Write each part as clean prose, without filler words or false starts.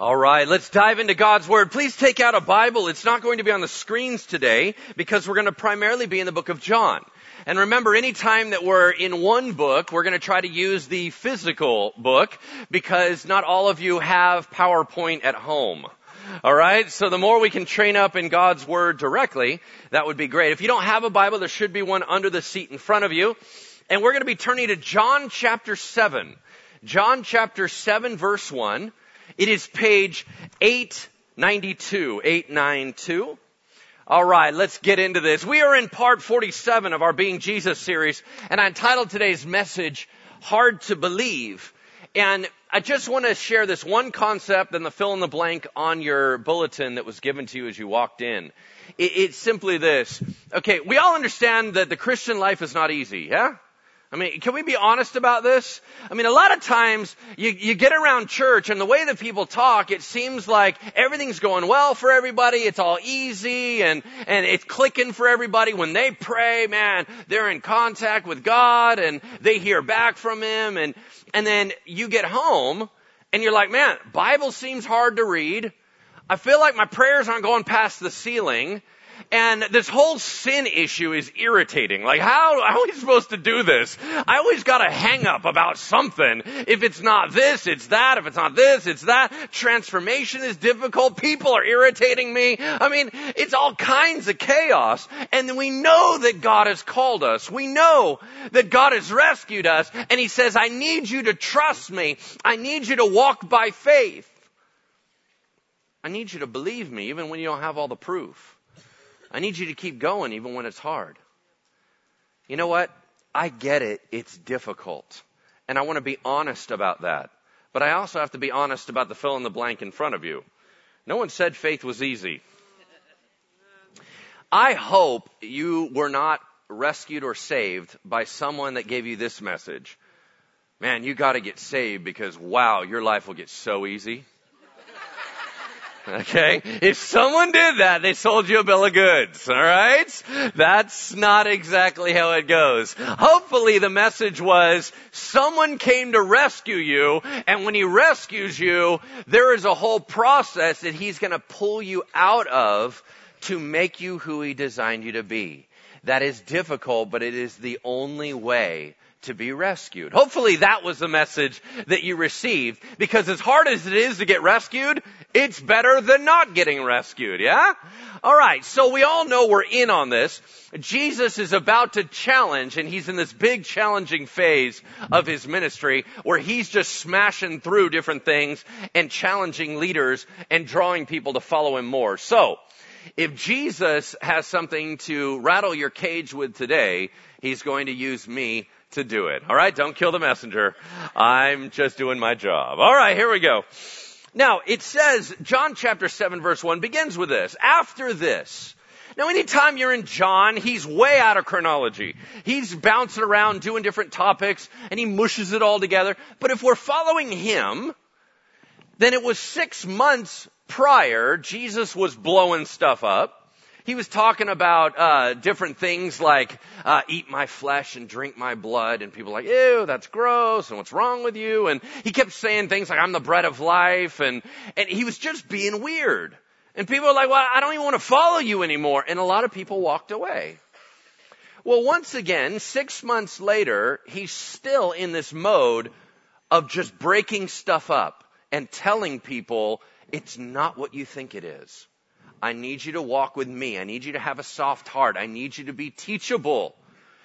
All right, let's dive into God's Word. Please take out a Bible. It's not going to be on the screens today because we're going to primarily be in the book of John. And remember, any time that we're in one book, we're going to try to use the physical book because not all of you have PowerPoint at home. All right, so the more we can train up in God's Word directly, that would be great. If you don't have a Bible, there should be one under the seat in front of you. And we're going to be turning to John chapter 7. John chapter 7, verse 1. It is page 892, 892. All right, let's get into this. We are in part 47 of our Being Jesus series, and I entitled today's message, Hard to Believe. And I just want to share this one concept and the fill in the blank on your bulletin that was given to you as you walked in. It's simply this. Okay, we all understand that the Christian life is not easy, yeah? I mean, can we be honest about this? I mean, a lot of times you get around church and the way that people talk, it seems like everything's going well for everybody. It's all easy and it's clicking for everybody. When they pray, man, they're in contact with God and they hear back from Him. And then you get home and you're like, man, Bible seems hard to read. I feel like my prayers aren't going past the ceiling. And this whole sin issue is irritating. Like, how are we supposed to do this? I always got a hang up about something. If it's not this, it's that. If it's not this, it's that. Transformation is difficult. People are irritating me. I mean, it's all kinds of chaos. And we know that God has called us. We know that God has rescued us. And He says, I need you to trust me. I need you to walk by faith. I need you to believe me, even when you don't have all the proof. I need you to keep going even when it's hard. You know what? I get it. It's difficult. And I want to be honest about that. But I also have to be honest about the fill in the blank in front of you. No one said faith was easy. I hope you were not rescued or saved by someone that gave you this message. Man, you got to get saved because, wow, your life will get so easy. Okay, if someone did that, they sold you a bill of goods, all right? That's not exactly how it goes. Hopefully the message was someone came to rescue you, and when He rescues you, there is a whole process that He's going to pull you out of to make you who He designed you to be. That is difficult, but it is the only way to be rescued. Hopefully that was the message that you received, because as hard as it is to get rescued, it's better than not getting rescued, yeah? All right, so we all know we're in on this. Jesus is about to challenge, and He's in this big challenging phase of His ministry where He's just smashing through different things and challenging leaders and drawing people to follow Him more. So, if Jesus has something to rattle your cage with today, He's going to use me to do it. All right, don't kill the messenger. I'm just doing my job. All right, here we go. Now, it says, John chapter 7, verse 1 begins with this. After this. Now, anytime you're in John, he's way out of chronology. He's bouncing around doing different topics, and he mushes it all together. But if we're following him, then it was 6 months prior, Jesus was blowing stuff up. He was talking about different things like eat my flesh and drink my blood. And people were like, ew, that's gross. And what's wrong with you? And he kept saying things like, I'm the bread of life. And he was just being weird. And people were like, well, I don't even want to follow you anymore. And a lot of people walked away. Well, once again, 6 months later, he's still in this mode of just breaking stuff up and telling people it's not what you think it is. I need you to walk with me. I need you to have a soft heart. I need you to be teachable.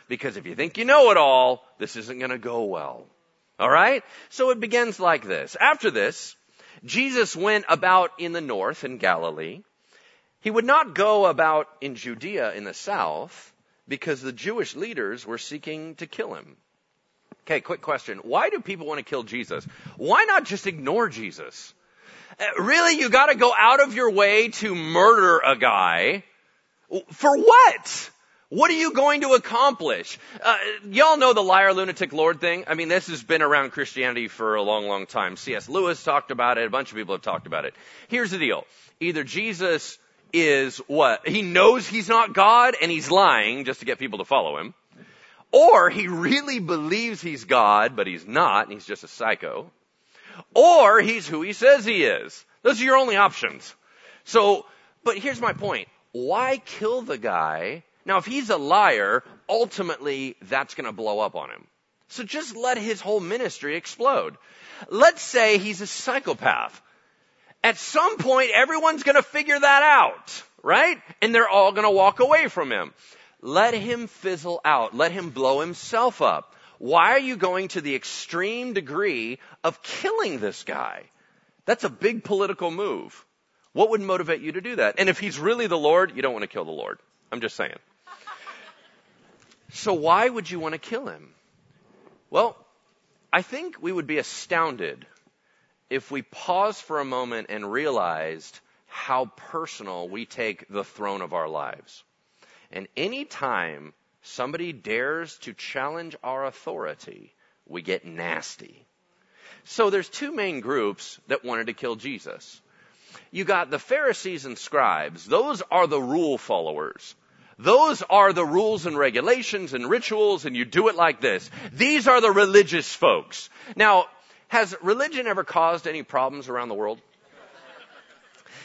Because if you think you know it all, this isn't going to go well. All right? So it begins like this. After this, Jesus went about in the north in Galilee. He would not go about in Judea in the south because the Jewish leaders were seeking to kill him. Okay, quick question. Why do people want to kill Jesus? Why not just ignore Jesus? Really, you got to go out of your way to murder a guy. For what? What are you going to accomplish? Y'all know the liar, lunatic, Lord thing? I mean, this has been around Christianity for a long, long time. C.S. Lewis talked about it. A bunch of people have talked about it. Here's the deal. Either Jesus is what? He knows he's not God and he's lying just to get people to follow him. Or he really believes he's God, but he's not and he's just a psycho. Or he's who he says he is. Those are your only options. So, but here's my point. Why kill the guy? Now, if he's a liar, ultimately that's going to blow up on him. So just let his whole ministry explode. Let's say he's a psychopath. At some point, everyone's going to figure that out, right? And they're all going to walk away from him. Let him fizzle out. Let him blow himself up. Why are you going to the extreme degree of killing this guy? That's a big political move. What would motivate you to do that? And if he's really the Lord, you don't want to kill the Lord. I'm just saying. So why would you want to kill him? Well, I think we would be astounded if we paused for a moment and realized how personal we take the throne of our lives. And any time somebody dares to challenge our authority, we get nasty. So there's two main groups that wanted to kill Jesus. You got the Pharisees and scribes. Those are the rule followers. Those are the rules and regulations and rituals, and you do it like this. These are the religious folks. Now, has religion ever caused any problems around the world?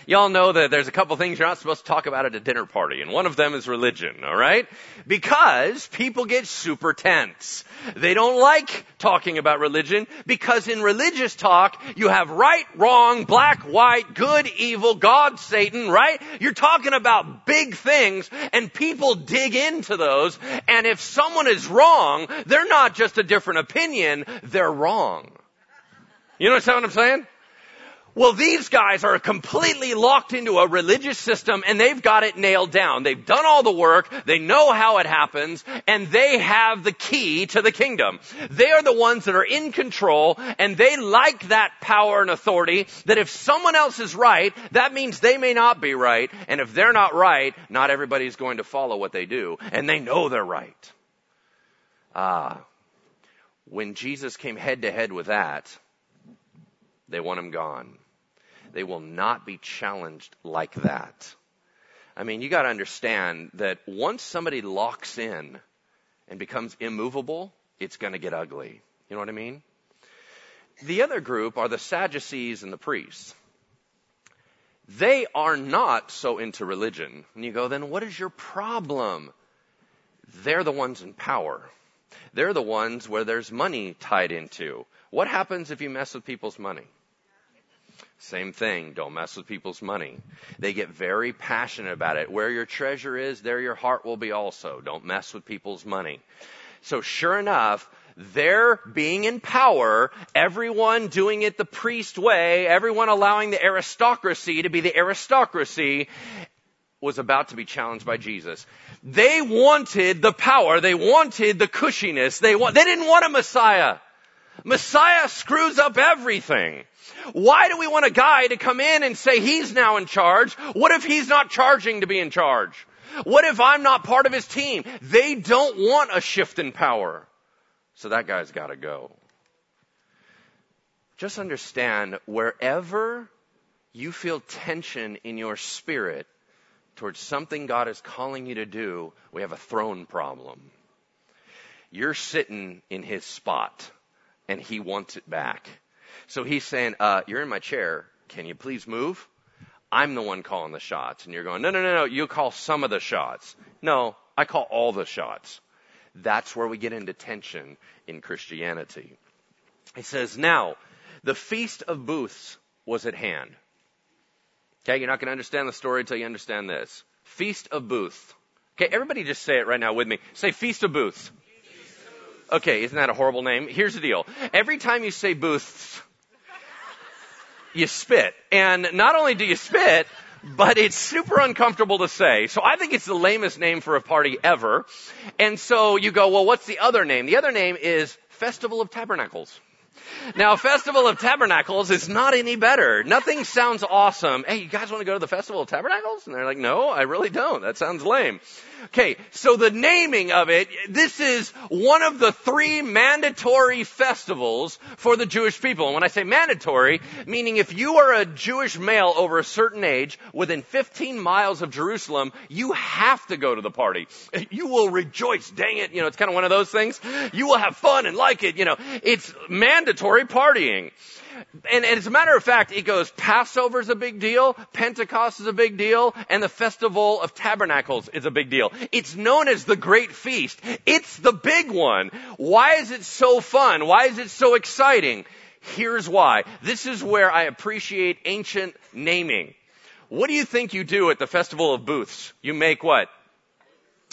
Y'all know that there's a couple things you're not supposed to talk about at a dinner party, and one of them is religion, all right? Because people get super tense. They don't like talking about religion because in religious talk, you have right, wrong, black, white, good, evil, God, Satan, right? You're talking about big things, and people dig into those, and if someone is wrong, they're not just a different opinion, they're wrong. You understand what I'm saying? Well, these guys are completely locked into a religious system and they've got it nailed down. They've done all the work. They know how it happens and they have the key to the kingdom. They are the ones that are in control and they like that power and authority that if someone else is right, that means they may not be right. And if they're not right, not everybody's going to follow what they do and they know they're right. When Jesus came head to head with that, they want him gone. They will not be challenged like that. I mean, you got to understand that once somebody locks in and becomes immovable, it's going to get ugly. You know what I mean? The other group are the Sadducees and the priests. They are not so into religion. And you go, then what is your problem? They're the ones in power. They're the ones where there's money tied into. What happens if you mess with people's money? Same thing. Don't mess with people's money. They get very passionate about it. Where your treasure is, there your heart will be also. Don't mess with people's money. So sure enough, they're being in power, everyone doing it the priest way, everyone allowing the aristocracy to be the aristocracy, was about to be challenged by Jesus. They wanted the power. They wanted the cushiness. They didn't want a Messiah. Messiah screws up everything. Why do we want a guy to come in and say he's now in charge? What if he's not charging to be in charge? What if I'm not part of his team? They don't want a shift in power. So that guy's got to go. Just understand, wherever you feel tension in your spirit towards something God is calling you to do, we have a throne problem. You're sitting in his spot. And he wants it back. So he's saying, you're in my chair. Can you please move? I'm the one calling the shots. And you're going, no. You call some of the shots. No, I call all the shots. That's where we get into tension in Christianity. He says, now, the Feast of Booths was at hand. Okay, you're not going to understand the story until you understand this. Feast of Booths. Okay, everybody just say it right now with me. Say Feast of Booths. Okay, isn't that a horrible name? Here's the deal. Every time you say booths, you spit. And not only do you spit, but it's super uncomfortable to say. So I think it's the lamest name for a party ever. And so you go, well, what's the other name? The other name is Festival of Tabernacles. Now, Festival of Tabernacles is not any better. Nothing sounds awesome. Hey, you guys want to go to the Festival of Tabernacles? And they're like, no, I really don't. That sounds lame. Okay, so the naming of it, this is one of the three mandatory festivals for the Jewish people. And when I say mandatory, meaning if you are a Jewish male over a certain age, within 15 miles of Jerusalem, you have to go to the party. You will rejoice. Dang it. You know, it's kind of one of those things. You will have fun and like it. You know, it's mandatory partying. And as a matter of fact, it goes Passover is a big deal, Pentecost is a big deal, and the Festival of Tabernacles is a big deal. It's known as the Great Feast. It's the big one. Why is it so fun? Why is it so exciting? Here's why. This is where I appreciate ancient naming. What do you think you do at the Festival of Booths? You make what?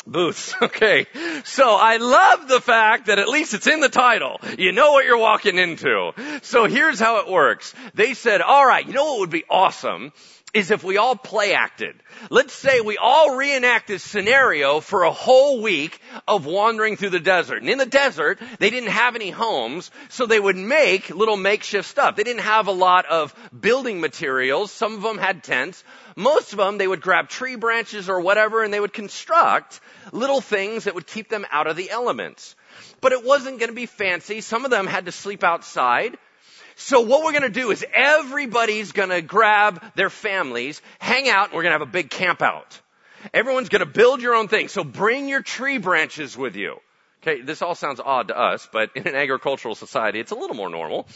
Booths. Okay. So I love the fact that at least it's in the title. You know what you're walking into. So here's how it works. They said, all right, you know what would be awesome is if we all play acted. Let's say we all reenact this scenario for a whole week of wandering through the desert. And in the desert, they didn't have any homes, so they would make little makeshift stuff. They didn't have a lot of building materials. Some of them had tents. Most of them, they would grab tree branches or whatever, and they would construct little things that would keep them out of the elements. But it wasn't going to be fancy. Some of them had to sleep outside. So what we're going to do is everybody's going to grab their families, hang out, and we're going to have a big camp out. Everyone's going to build your own thing. So bring your tree branches with you. Okay, this all sounds odd to us, but in an agricultural society, it's a little more normal.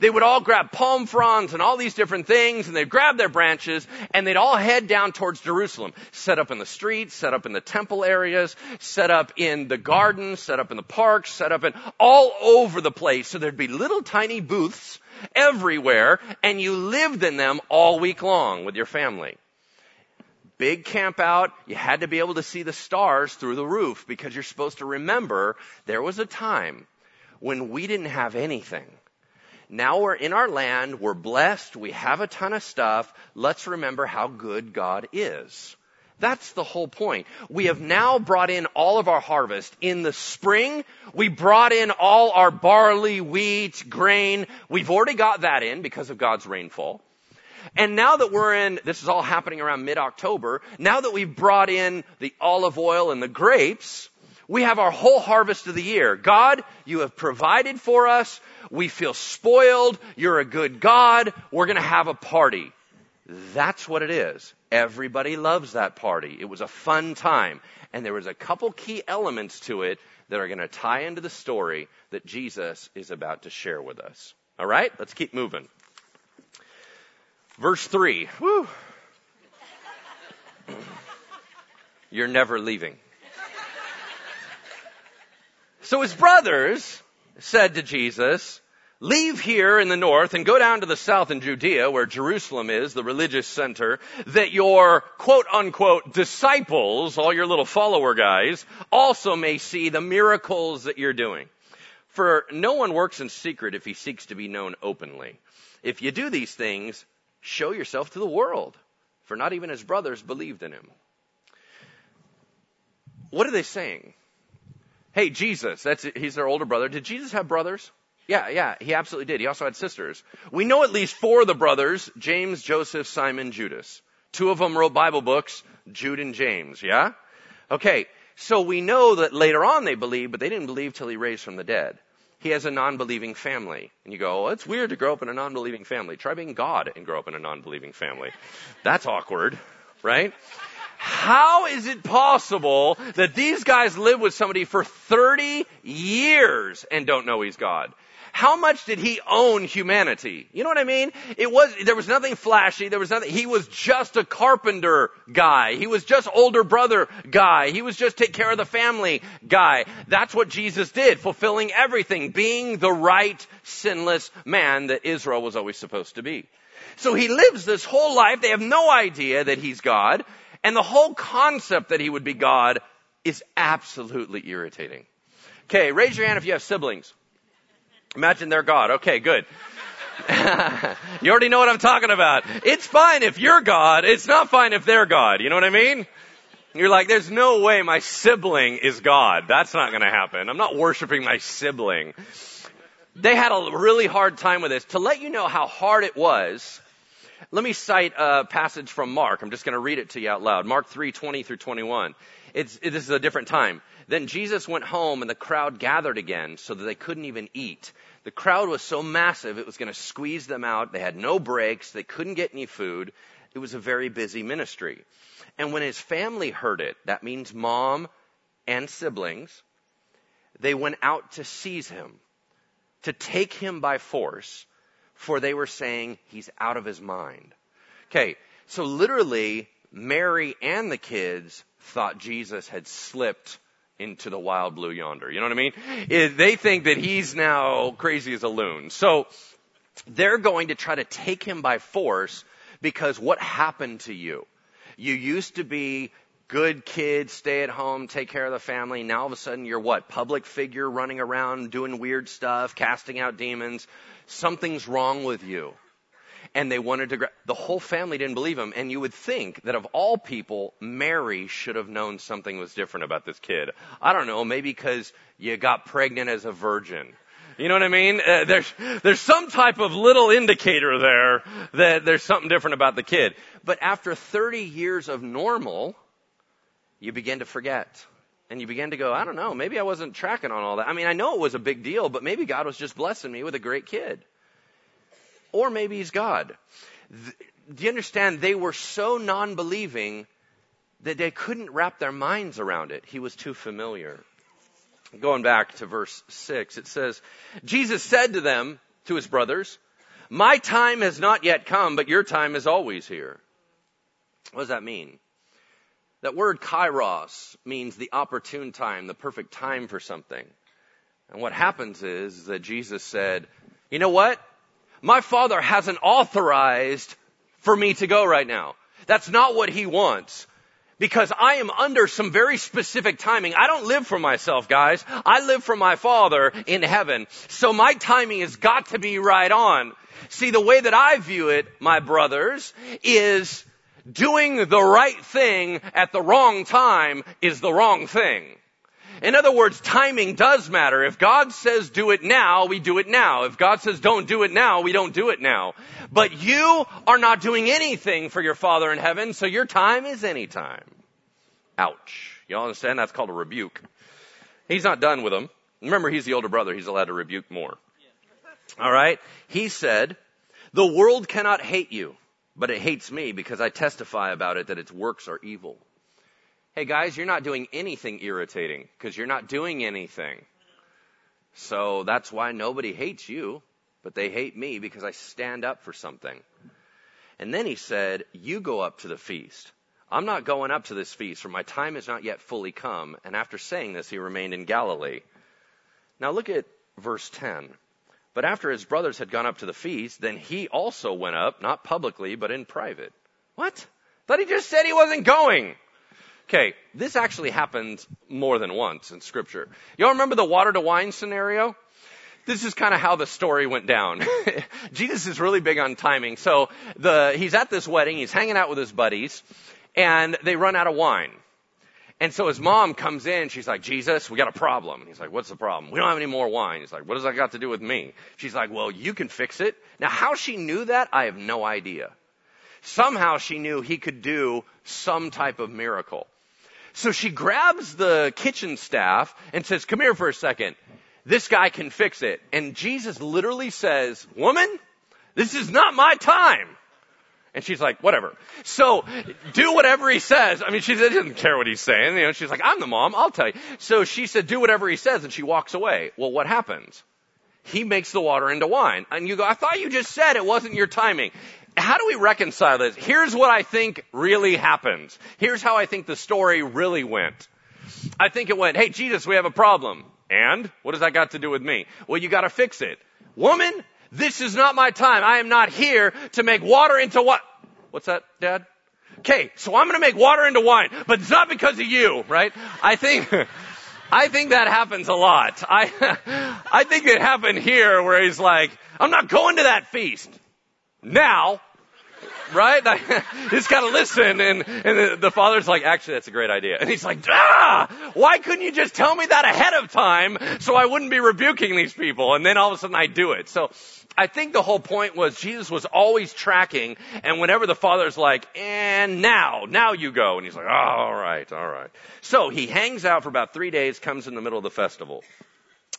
They would all grab palm fronds and all these different things, and they'd grab their branches, and they'd all head down towards Jerusalem. Set up in the streets, set up in the temple areas, set up in the gardens, set up in the parks, set up in all over the place. So there'd be little tiny booths everywhere, and you lived in them all week long with your family. Big camp out, you had to be able to see the stars through the roof because you're supposed to remember there was a time when we didn't have anything. Now we're in our land, we're blessed, we have a ton of stuff. Let's remember how good God is. That's the whole point. We have now brought in all of our harvest. In the spring, we brought in all our barley, wheat, grain. We've already got that in because of God's rainfall. And now that this is all happening around mid-October, now that we've brought in the olive oil and the grapes, we have our whole harvest of the year. God, you have provided for us. We feel spoiled. You're a good God. We're going to have a party. That's what it is. Everybody loves that party. It was a fun time. And there was a couple key elements to it that are going to tie into the story that Jesus is about to share with us. All right, let's keep moving. Verse 3. Woo. You're never leaving. So his brothers said to Jesus, leave here in the north and go down to the south in Judea, where Jerusalem is, the religious center, that your quote-unquote disciples, all your little follower guys, also may see the miracles that you're doing. For no one works in secret if he seeks to be known openly. If you do these things, show yourself to the world. For not even his brothers believed in him. What are they saying? Hey, Jesus, he's their older brother. Did Jesus have brothers? Yeah, he absolutely did. He also had sisters. We know at least four of the brothers, James, Joseph, Simon, Judas. Two of them wrote Bible books, Jude and James, yeah? Okay, so we know that later on they believed, but they didn't believe till he raised from the dead. He has a non-believing family. And you go, oh, it's weird to grow up in a non-believing family. Try being God and grow up in a non-believing family. That's awkward, right? How is it possible that these guys live with somebody for 30 years and don't know he's God? How much did he own humanity? You know what I mean? There was nothing flashy. There was nothing. He was just a carpenter guy. He was just older brother guy. He was just take care of the family guy. That's what Jesus did, fulfilling everything, being the right sinless man that Israel was always supposed to be. So he lives this whole life. They have no idea that he's God. And the whole concept that he would be God is absolutely irritating. Okay, raise your hand if you have siblings. Imagine they're God. Okay, good. You already know what I'm talking about. It's fine if you're God. It's not fine if they're God. You know what I mean? You're like, there's no way my sibling is God. That's not going to happen. I'm not worshiping my sibling. They had a really hard time with this. To let you know how hard it was, let me cite a passage from Mark. I'm just going to read it to you out loud. Mark 3:20-21. This is a different time. Then Jesus went home and the crowd gathered again so that they couldn't even eat. The crowd was so massive, it was going to squeeze them out. They had no breaks. They couldn't get any food. It was a very busy ministry. And when his family heard it, that means mom and siblings, they went out to seize him, to take him by force, for they were saying he's out of his mind. Okay, so literally Mary and the kids thought Jesus had slipped into the wild blue yonder. You know what I mean? They think that he's now crazy as a loon. So they're going to try to take him by force because what happened to you? You used to be good kid, stay at home, take care of the family. Now all of a sudden you're what? Public figure running around, doing weird stuff, casting out demons. Something's wrong with you. And they wanted to, the whole family didn't believe him. And you would think that of all people, Mary should have known something was different about this kid. I don't know, maybe because you got pregnant as a virgin. You know what I mean? There's some type of little indicator there that there's something different about the kid. But after 30 years of normal, you begin to forget. And you begin to go, I don't know, maybe I wasn't tracking on all that. I mean, I know it was a big deal, but maybe God was just blessing me with a great kid. Or maybe he's God. Do you understand? They were so non-believing that they couldn't wrap their minds around it. He was too familiar. Going back to verse 6, it says, Jesus said to them, to his brothers, my time has not yet come, but your time is always here. What does that mean? That word kairos means the opportune time, the perfect time for something. And what happens is that Jesus said, you know what? My Father hasn't authorized for me to go right now. That's not what he wants. Because I am under some very specific timing. I don't live for myself, guys. I live for my Father in heaven. So my timing has got to be right on. See, the way that I view it, my brothers, is doing the right thing at the wrong time is the wrong thing. In other words, timing does matter. If God says do it now, we do it now. If God says don't do it now, we don't do it now. But you are not doing anything for your Father in heaven, so your time is any time. Ouch. You all understand? That's called a rebuke. He's not done with them. Remember, he's the older brother. He's allowed to rebuke more. All right? He said, the world cannot hate you, but it hates me because I testify about it that its works are evil. Hey guys, you're not doing anything irritating because you're not doing anything. So that's why nobody hates you, but they hate me because I stand up for something. And then he said, you go up to the feast. I'm not going up to this feast, for my time is not yet fully come. And after saying this, he remained in Galilee. Now look at verse 10. But after his brothers had gone up to the feast, then he also went up, not publicly, but in private. What? But he just said he wasn't going. Okay, this actually happens more than once in Scripture. Y'all remember the water to wine scenario? This is kind of how the story went down. Jesus is really big on timing. So he's at this wedding, he's hanging out with his buddies, and they run out of wine. And so his mom comes in, she's like, Jesus, we got a problem. And he's like, what's the problem? We don't have any more wine. He's like, what does that got to do with me? She's like, well, you can fix it. Now, how she knew that, I have no idea. Somehow she knew he could do some type of miracle. So she grabs the kitchen staff and says, come here for a second. This guy can fix it. And Jesus literally says, woman, this is not my time. And she's like, whatever. So do whatever he says. I mean, she doesn't care what he's saying. You know, she's like, I'm the mom. I'll tell you. So she said, do whatever he says. And she walks away. Well, what happens? He makes the water into wine. And you go, I thought you just said it wasn't your timing. How do we reconcile this? Here's what I think really happened. Here's how I think the story really went. I think it went, hey, Jesus, we have a problem. And what does that got to do with me? Well, you got to fix it. Woman, this is not my time. I am not here to make water into what? What's that, Dad? Okay, so I'm going to make water into wine, but it's not because of you, right? I think that happens a lot. I think it happened here where he's like, I'm not going to that feast. Now, right? Just gotta listen. And the father's like, actually, that's a great idea. And he's like, why couldn't you just tell me that ahead of time so I wouldn't be rebuking these people? And then all of a sudden I do it. So I think the whole point was Jesus was always tracking. And whenever the father's like, and now you go. And he's like, oh, all right. So he hangs out for about 3 days, comes in the middle of the festival.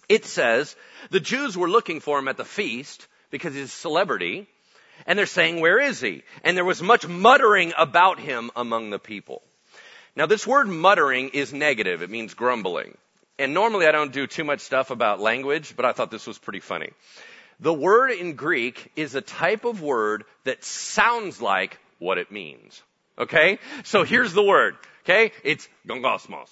It says the Jews were looking for him at the feast because he's a celebrity. And they're saying, where is he? And there was much muttering about him among the people. Now, this word muttering is negative. It means grumbling. And normally I don't do too much stuff about language, but I thought this was pretty funny. The word in Greek is a type of word that sounds like what it means. Okay? So here's the word. Okay? It's gongosmos.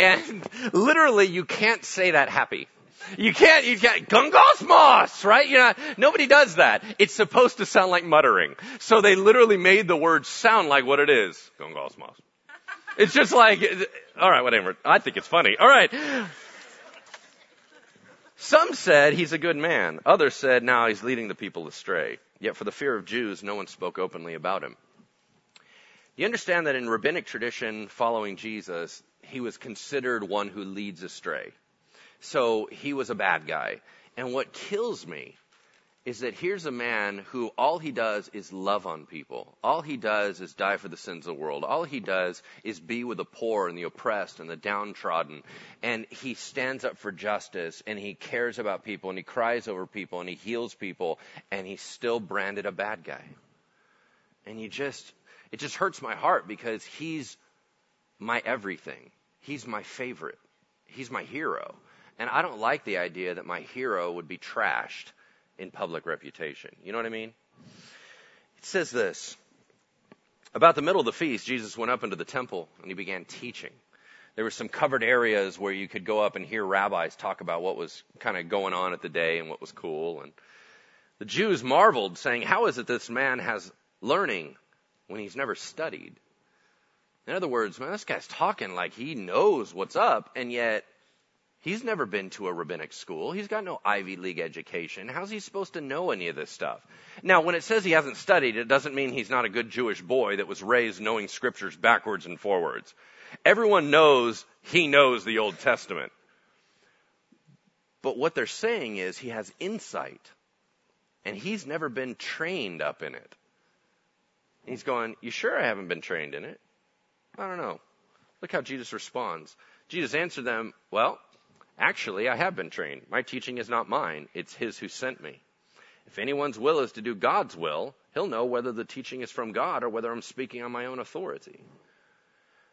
And literally you can't say that happy. You can't, gongosmos, right? You know, nobody does that. It's supposed to sound like muttering. So they literally made the word sound like what it is. Gongosmos. It's just like, all right, whatever. I think it's funny. All right. Some said he's a good man. Others said, now he's leading the people astray. Yet for the fear of Jews, no one spoke openly about him. You understand that in rabbinic tradition, following Jesus, he was considered one who leads astray. So he was a bad guy. And what kills me is that here's a man who all he does is love on people. All he does is die for the sins of the world. All he does is be with the poor and the oppressed and the downtrodden. And he stands up for justice and he cares about people and he cries over people and he heals people, and he's still branded a bad guy. And it just hurts my heart because he's my everything. He's my favorite. He's my hero. And I don't like the idea that my hero would be trashed in public reputation. You know what I mean? It says this. About the middle of the feast, Jesus went up into the temple and he began teaching. There were some covered areas where you could go up and hear rabbis talk about what was kind of going on at the day and what was cool. And the Jews marveled, saying, how is it this man has learning when he's never studied? In other words, man, this guy's talking like he knows what's up, and yet he's never been to a rabbinic school. He's got no Ivy League education. How's he supposed to know any of this stuff? Now, when it says he hasn't studied, it doesn't mean he's not a good Jewish boy that was raised knowing scriptures backwards and forwards. Everyone knows he knows the Old Testament. But what they're saying is he has insight, and he's never been trained up in it. And he's going, you sure I haven't been trained in it? I don't know. Look how Jesus responds. Jesus answered them, well, actually, I have been trained. My teaching is not mine. It's his who sent me. If anyone's will is to do God's will, he'll know whether the teaching is from God or whether I'm speaking on my own authority.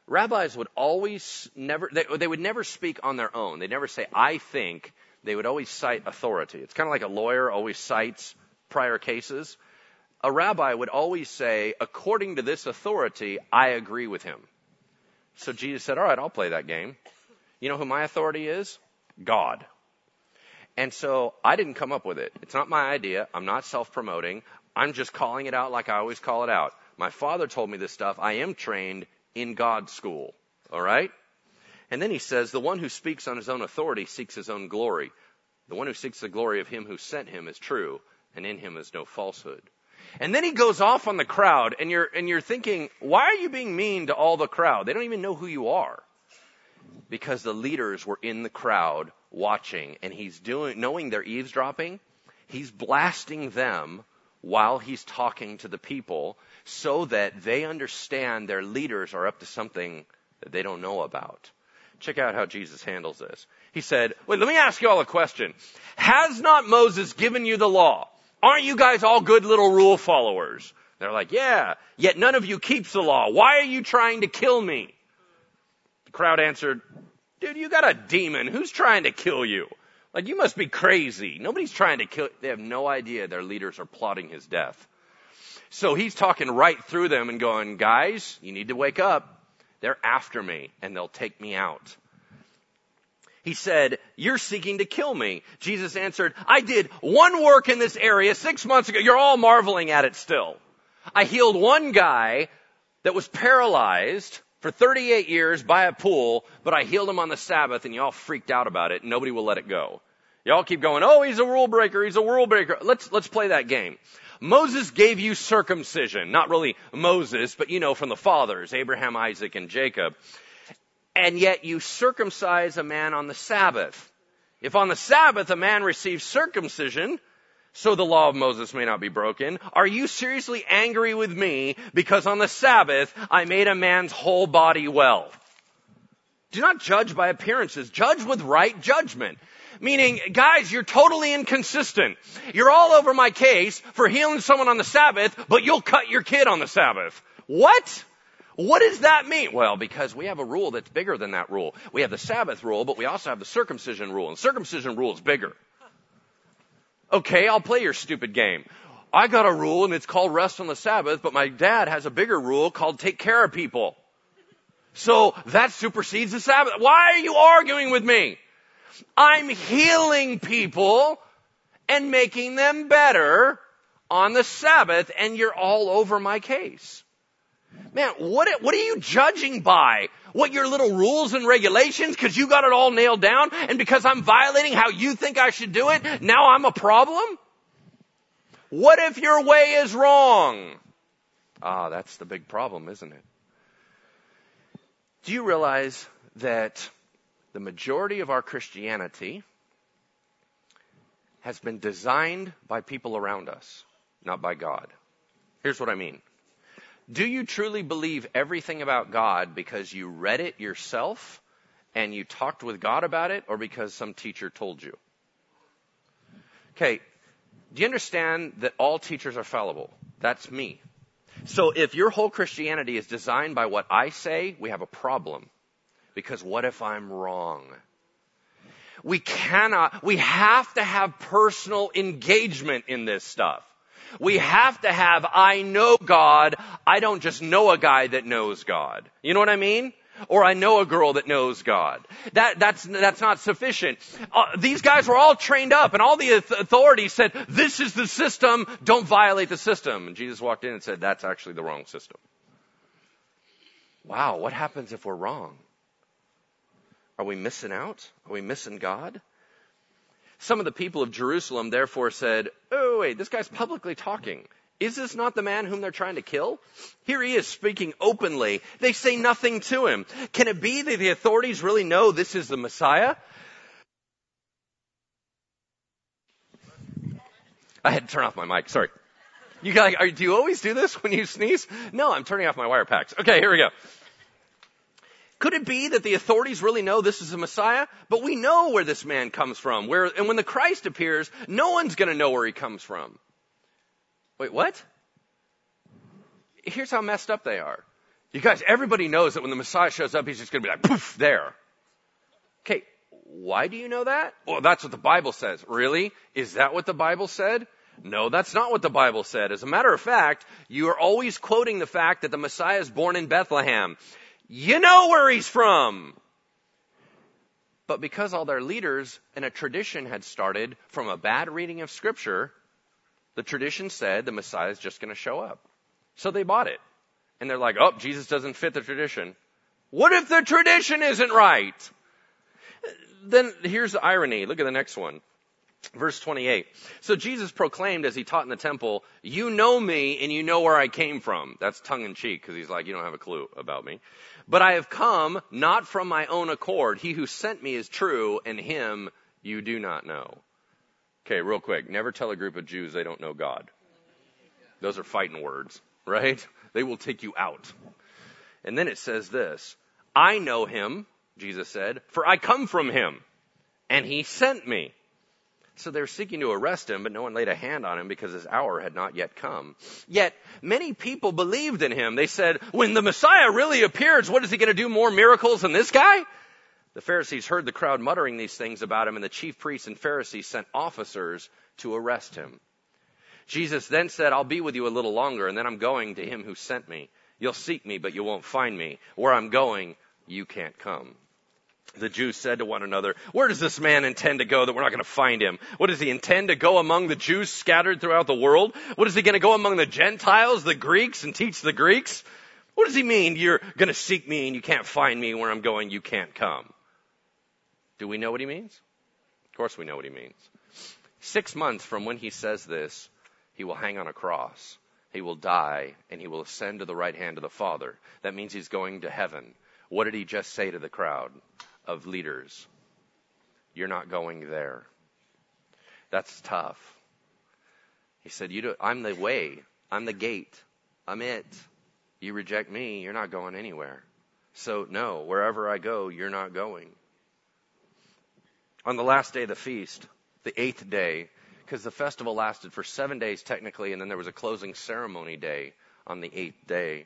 Rabbis would always they would never speak on their own. They'd never say, I think. They would always cite authority. It's kind of like a lawyer always cites prior cases. A rabbi would always say, according to this authority, I agree with him. So Jesus said, all right, I'll play that game. You know who my authority is? God. And so I didn't come up with it. It's not my idea. I'm not self-promoting. I'm just calling it out like I always call it out. My father told me this stuff. I am trained in God's school. All right? And then he says, the one who speaks on his own authority seeks his own glory. The one who seeks the glory of him who sent him is true, and in him is no falsehood. And then he goes off on the crowd, and you're thinking, why are you being mean to all the crowd? They don't even know who you are. Because the leaders were in the crowd watching, and he's knowing they're eavesdropping, he's blasting them while he's talking to the people so that they understand their leaders are up to something that they don't know about. Check out how Jesus handles this. He said, wait, let me ask you all a question. Has not Moses given you the law? Aren't you guys all good little rule followers? They're like, yeah, yet none of you keeps the law. Why are you trying to kill me? The crowd answered, dude, you got a demon. Who's trying to kill you? Like, you must be crazy. Nobody's trying to kill. They have no idea their leaders are plotting his death. So he's talking right through them and going, guys, you need to wake up. They're after me and they'll take me out. He said, you're seeking to kill me. Jesus answered, I did one work in this area 6 months ago. You're all marveling at it still. I healed one guy that was paralyzed for 38 years by a pool, but I healed him on the Sabbath, and you all freaked out about it, and nobody will let it go. You all keep going, oh, he's a rule breaker, he's a rule breaker. Let's play that game. Moses gave you circumcision. Not really Moses, but you know, from the fathers, Abraham, Isaac, and Jacob. And yet you circumcise a man on the Sabbath. If on the Sabbath a man receives circumcision, so the law of Moses may not be broken, are you seriously angry with me because on the Sabbath I made a man's whole body well? Do not judge by appearances. Judge with right judgment. Meaning, guys, you're totally inconsistent. You're all over my case for healing someone on the Sabbath, but you'll cut your kid on the Sabbath. What? What does that mean? Well, because we have a rule that's bigger than that rule. We have the Sabbath rule, but we also have the circumcision rule. And circumcision rule is bigger. Okay, I'll play your stupid game. I got a rule and it's called rest on the Sabbath, but my dad has a bigger rule called take care of people. So that supersedes the Sabbath. Why are you arguing with me? I'm healing people and making them better on the Sabbath, and you're all over my case. Man, what are you judging by? What, your little rules and regulations? Because you got it all nailed down, and because I'm violating how you think I should do it, now I'm a problem? What if your way is wrong? Ah, that's the big problem, isn't it? Do you realize that the majority of our Christianity has been designed by people around us, not by God? Here's what I mean. Do you truly believe everything about God because you read it yourself and you talked with God about it, or because some teacher told you? Okay, do you understand that all teachers are fallible? That's me. So if your whole Christianity is designed by what I say, we have a problem. Because what if I'm wrong? We have to have personal engagement in this stuff. We have to have, I know God. I don't just know a guy that knows God. You know what I mean? Or I know a girl that knows God. That's not sufficient. These guys were all trained up, and all the authorities said, this is the system, don't violate the system. And Jesus walked in and said, that's actually the wrong system. Wow, what happens if we're wrong? Are we missing out? Are we missing God? Some of the people of Jerusalem therefore said, oh wait, this guy's publicly talking. Is this not the man whom they're trying to kill? Here he is speaking openly. They say nothing to him. Can it be that the authorities really know this is the Messiah? I had to turn off my mic. Sorry. You guys, do you always do this when you sneeze? No, I'm turning off my wire packs. Okay, here we go. Could it be that the authorities really know this is the Messiah? But we know where this man comes from. And when the Christ appears, no one's going to know where he comes from. Wait, what? Here's how messed up they are. You guys, everybody knows that when the Messiah shows up, he's just going to be like, poof, there. Okay, why do you know that? Well, that's what the Bible says. Really? Is that what the Bible said? No, that's not what the Bible said. As a matter of fact, you are always quoting the fact that the Messiah is born in Bethlehem. You know where he's from. But because all their leaders and a tradition had started from a bad reading of Scripture, the tradition said the Messiah is just going to show up. So they bought it. And they're like, oh, Jesus doesn't fit the tradition. What if the tradition isn't right? Then here's the irony. Look at the next one. Verse 28. So Jesus proclaimed as he taught in the temple, you know me and you know where I came from. That's tongue in cheek because he's like, you don't have a clue about me. But I have come not from my own accord. He who sent me is true, and him you do not know. Okay, real quick. Never tell a group of Jews they don't know God. Those are fighting words, right? They will take you out. And then it says this. I know him, Jesus said, for I come from him, and he sent me. So they were seeking to arrest him, but no one laid a hand on him because his hour had not yet come. Yet many people believed in him. They said, when the Messiah really appears, what is he going to do? More miracles than this guy? The Pharisees heard the crowd muttering these things about him, and the chief priests and Pharisees sent officers to arrest him. Jesus then said, I'll be with you a little longer, and then I'm going to him who sent me. You'll seek me, but you won't find me. Where I'm going, you can't come. The Jews said to one another, where does this man intend to go that we're not going to find him? What does he intend to go among the Jews scattered throughout the world? What is he going to go among the Gentiles, the Greeks, and teach the Greeks? What does he mean? You're going to seek me and you can't find me. Where I'm going, you can't come. Do we know what he means? Of course we know what he means. 6 months from when he says this, he will hang on a cross. He will die and he will ascend to the right hand of the Father. That means he's going to heaven. What did he just say to the crowd of leaders? You're not going there. That's tough. He said, I'm the way. I'm the gate. I'm it. You reject me, you're not going anywhere. So no, wherever I go, you're not going. On the last day of the feast, the eighth day, because the festival lasted for 7 days technically, and then there was a closing ceremony day on the eighth day,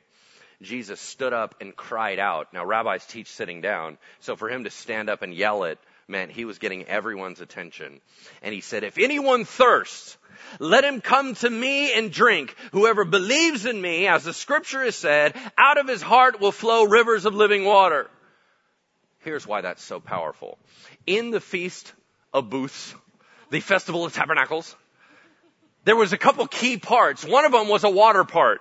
Jesus stood up and cried out. Now, rabbis teach sitting down, so for him to stand up and yell it meant he was getting everyone's attention. And he said, if anyone thirsts, let him come to me and drink. Whoever believes in me, as the scripture has said, out of his heart will flow rivers of living water. Here's why that's so powerful. In the Feast of Booths, the Festival of Tabernacles, there was a couple key parts. One of them was a water part.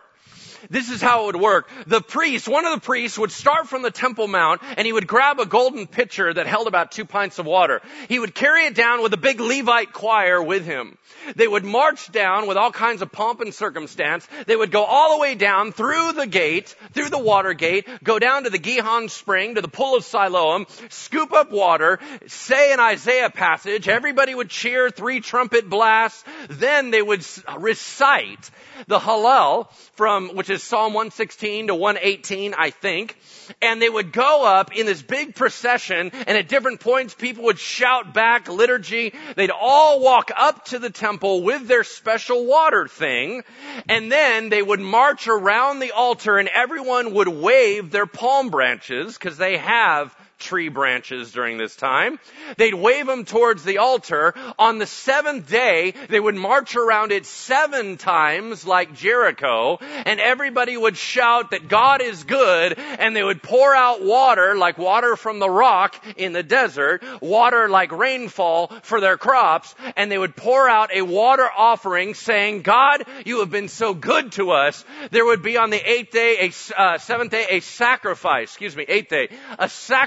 This is how it would work. The priest, one of the priests would start from the Temple Mount and he would grab a golden pitcher that held about 2 pints of water. He would carry it down with a big Levite choir with him. They would march down with all kinds of pomp and circumstance. They would go all the way down through the gate, through the water gate, go down to the Gihon spring, to the Pool of Siloam, scoop up water, say an Isaiah passage. Everybody would cheer 3 trumpet blasts. Then they would recite the Hallel from, which is Psalm 116 to 118, I think. And they would go up in this big procession, and at different points, people would shout back liturgy. They'd all walk up to the temple with their special water thing, and then they would march around the altar, and everyone would wave their palm branches, because they have tree branches during this time. They'd wave them towards the altar. On the 7th day, they would march around it 7 times like Jericho, and everybody would shout that God is good, and they would pour out water like water from the rock in the desert, water like rainfall for their crops, and they would pour out a water offering saying, God, you have been so good to us. There would be on the 8th day, a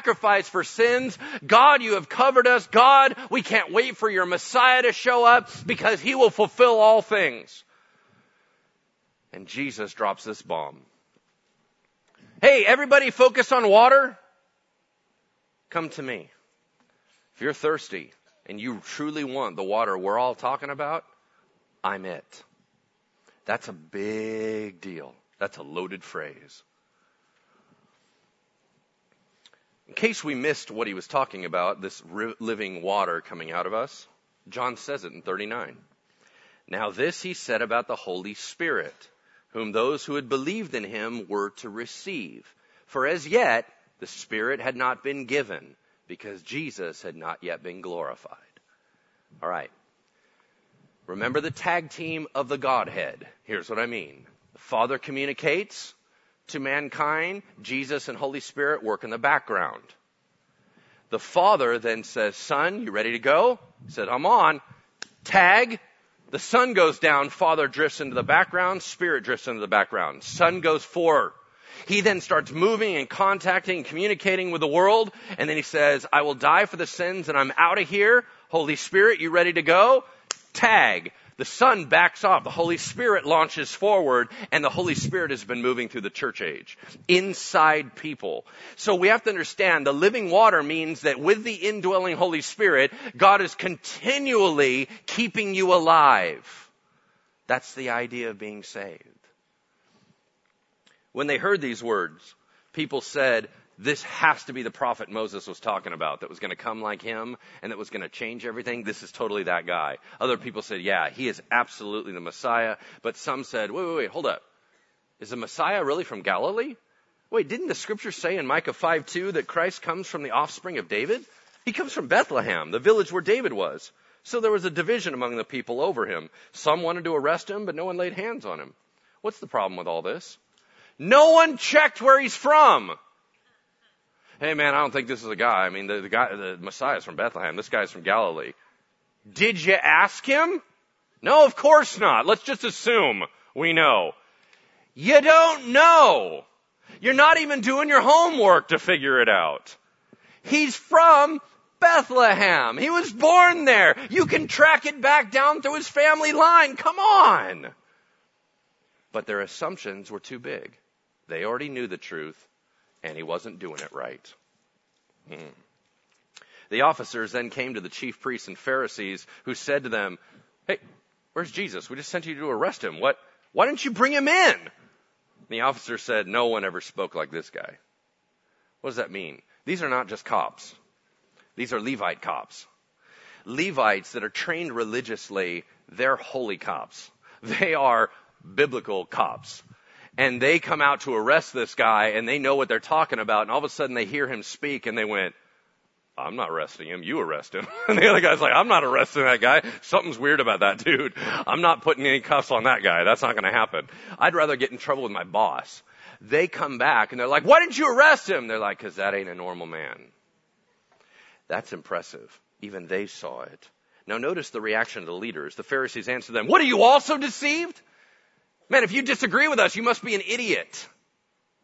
sacrifice for sins. God, you have covered us. God, we can't wait for your Messiah to show up because he will fulfill all things. And Jesus drops this bomb. Hey, everybody focus on water. Come to me. If you're thirsty and you truly want the water we're all talking about, I'm it. That's a big deal. That's a loaded phrase. In case we missed what he was talking about, this living water coming out of us, John says it in 39. Now this he said about the Holy Spirit, whom those who had believed in him were to receive. For as yet, the Spirit had not been given, because Jesus had not yet been glorified. All right. Remember the tag team of the Godhead. Here's what I mean. The Father communicates to mankind, Jesus and Holy Spirit work in the background. The Father then says, Son, you ready to go? He said, I'm on. Tag. The Son goes down. Father drifts into the background. Spirit drifts into the background. Son goes forward. He then starts moving and contacting and communicating with the world. And then he says, I will die for the sins and I'm out of here. Holy Spirit, you ready to go? Tag. The Son backs off. The Holy Spirit launches forward, and the Holy Spirit has been moving through the church age, inside people. So we have to understand the living water means that with the indwelling Holy Spirit, God is continually keeping you alive. That's the idea of being saved. When they heard these words, people said, this has to be the prophet Moses was talking about that was going to come like him and that was going to change everything. This is totally that guy. Other people said, yeah, he is absolutely the Messiah. But some said, wait, hold up. Is the Messiah really from Galilee? Wait, didn't the scripture say in Micah 5:2 that Christ comes from the offspring of David? He comes from Bethlehem, the village where David was. So there was a division among the people over him. Some wanted to arrest him, but no one laid hands on him. What's the problem with all this? No one checked where he's from. Hey, man, I don't think this is a guy. I mean, the Messiah is from Bethlehem. This guy's from Galilee. Did you ask him? No, of course not. Let's just assume we know. You don't know. You're not even doing your homework to figure it out. He's from Bethlehem. He was born there. You can track it back down through his family line. Come on. But their assumptions were too big. They already knew the truth. And he wasn't doing it right. The officers then came to the chief priests and Pharisees who said to them, hey, where's Jesus? We just sent you to arrest him. What? Why didn't you bring him in? The officer said, no one ever spoke like this guy. What does that mean? These are not just cops. These are Levite cops. Levites that are trained religiously, they're holy cops. They are biblical cops. And they come out to arrest this guy, and they know what they're talking about. And all of a sudden, they hear him speak, and they went, I'm not arresting him. You arrest him. And the other guy's like, I'm not arresting that guy. Something's weird about that dude. I'm not putting any cuffs on that guy. That's not going to happen. I'd rather get in trouble with my boss. They come back and they're like, why didn't you arrest him? They're like, because that ain't a normal man. That's impressive. Even they saw it. Now notice the reaction of the leaders. The Pharisees answered them, what, are you also deceived? Man, if you disagree with us, you must be an idiot.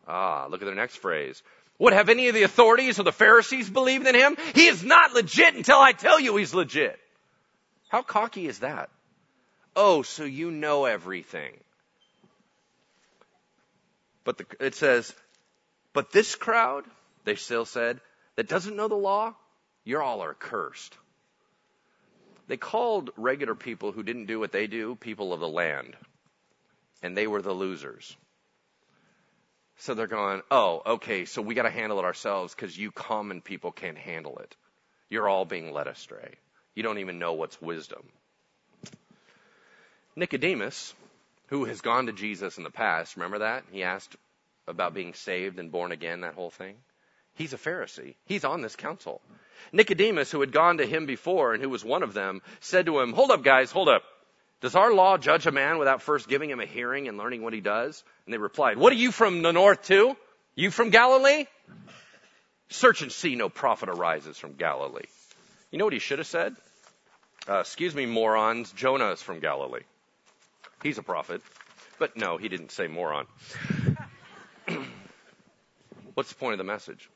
Ah, look at their next phrase. What, have any of the authorities or the Pharisees believed in him? He is not legit until I tell you he's legit. How cocky is that? Oh, so you know everything. But it says, but this crowd, they still said, that doesn't know the law, you all are cursed. They called regular people who didn't do what they do, people of the land. And they were the losers. So they're going, oh, okay, so we got to handle it ourselves because you common people can't handle it. You're all being led astray. You don't even know what's wisdom. Nicodemus, who has gone to Jesus in the past, remember that? He asked about being saved and born again, that whole thing. He's a Pharisee. He's on this council. Nicodemus, who had gone to him before and who was one of them, said to him, hold up, guys, hold up. Does our law judge a man without first giving him a hearing and learning what he does? And they replied, what, are you from the north too? You from Galilee? Search and see, no prophet arises from Galilee. You know what he should have said? Excuse me, morons, Jonah is from Galilee. He's a prophet. But no, he didn't say moron. What's the point of the message?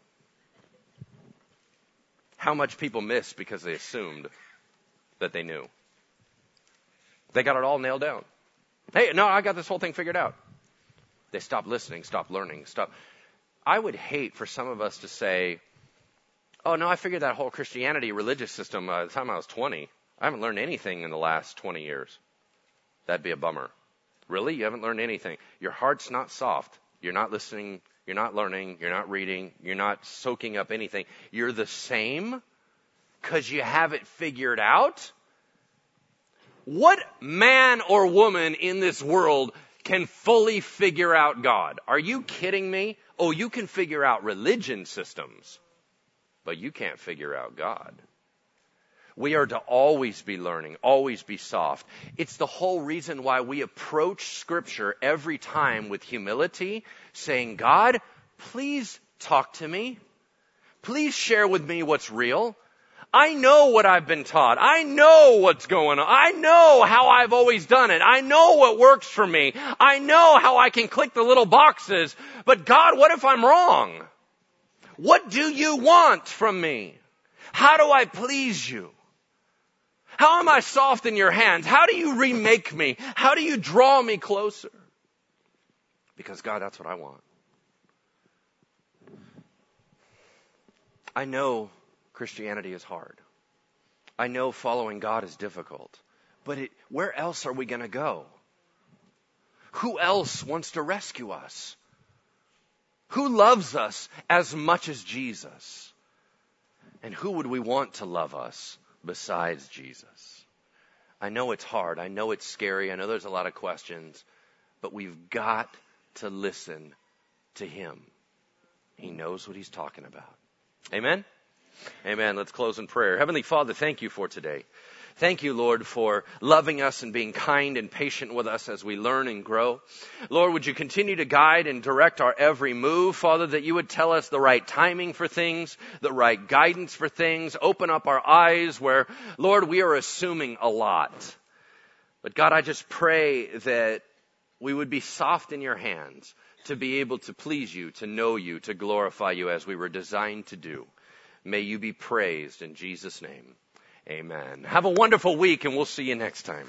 How much people missed because they assumed that they knew. They got it all nailed down. Hey, no, I got this whole thing figured out. They stopped listening, stopped learning, stopped. I would hate for some of us to say, oh, no, I figured that whole Christianity religious system by the time I was 20. I haven't learned anything in the last 20 years. That'd be a bummer. Really? You haven't learned anything. Your heart's not soft. You're not listening. You're not learning. You're not reading. You're not soaking up anything. You're the same because you have it figured out. What man or woman in this world can fully figure out God? Are you kidding me? Oh, you can figure out religion systems, but you can't figure out God. We are to always be learning, always be soft. It's the whole reason why we approach Scripture every time with humility, saying, God, please talk to me. Please share with me what's real. I know what I've been taught. I know what's going on. I know how I've always done it. I know what works for me. I know how I can click the little boxes. But God, what if I'm wrong? What do you want from me? How do I please you? How am I soft in your hands? How do you remake me? How do you draw me closer? Because God, that's what I want. I know Christianity is hard. I know following God is difficult, but where else are we going to go? Who else wants to rescue us? Who loves us as much as Jesus? And who would we want to love us besides Jesus? I know it's hard. I know it's scary. I know there's a lot of questions, but we've got to listen to him. He knows what he's talking about. Amen? Amen. Let's close in prayer. Heavenly Father, thank you for today. Thank you, Lord, for loving us and being kind and patient with us as we learn and grow. Lord, would you continue to guide and direct our every move, Father, that you would tell us the right timing for things, the right guidance for things, open up our eyes where, Lord, we are assuming a lot. But God, I just pray that we would be soft in your hands to be able to please you, to know you, to glorify you as we were designed to do. May you be praised in Jesus' name. Amen. Have a wonderful week, and we'll see you next time.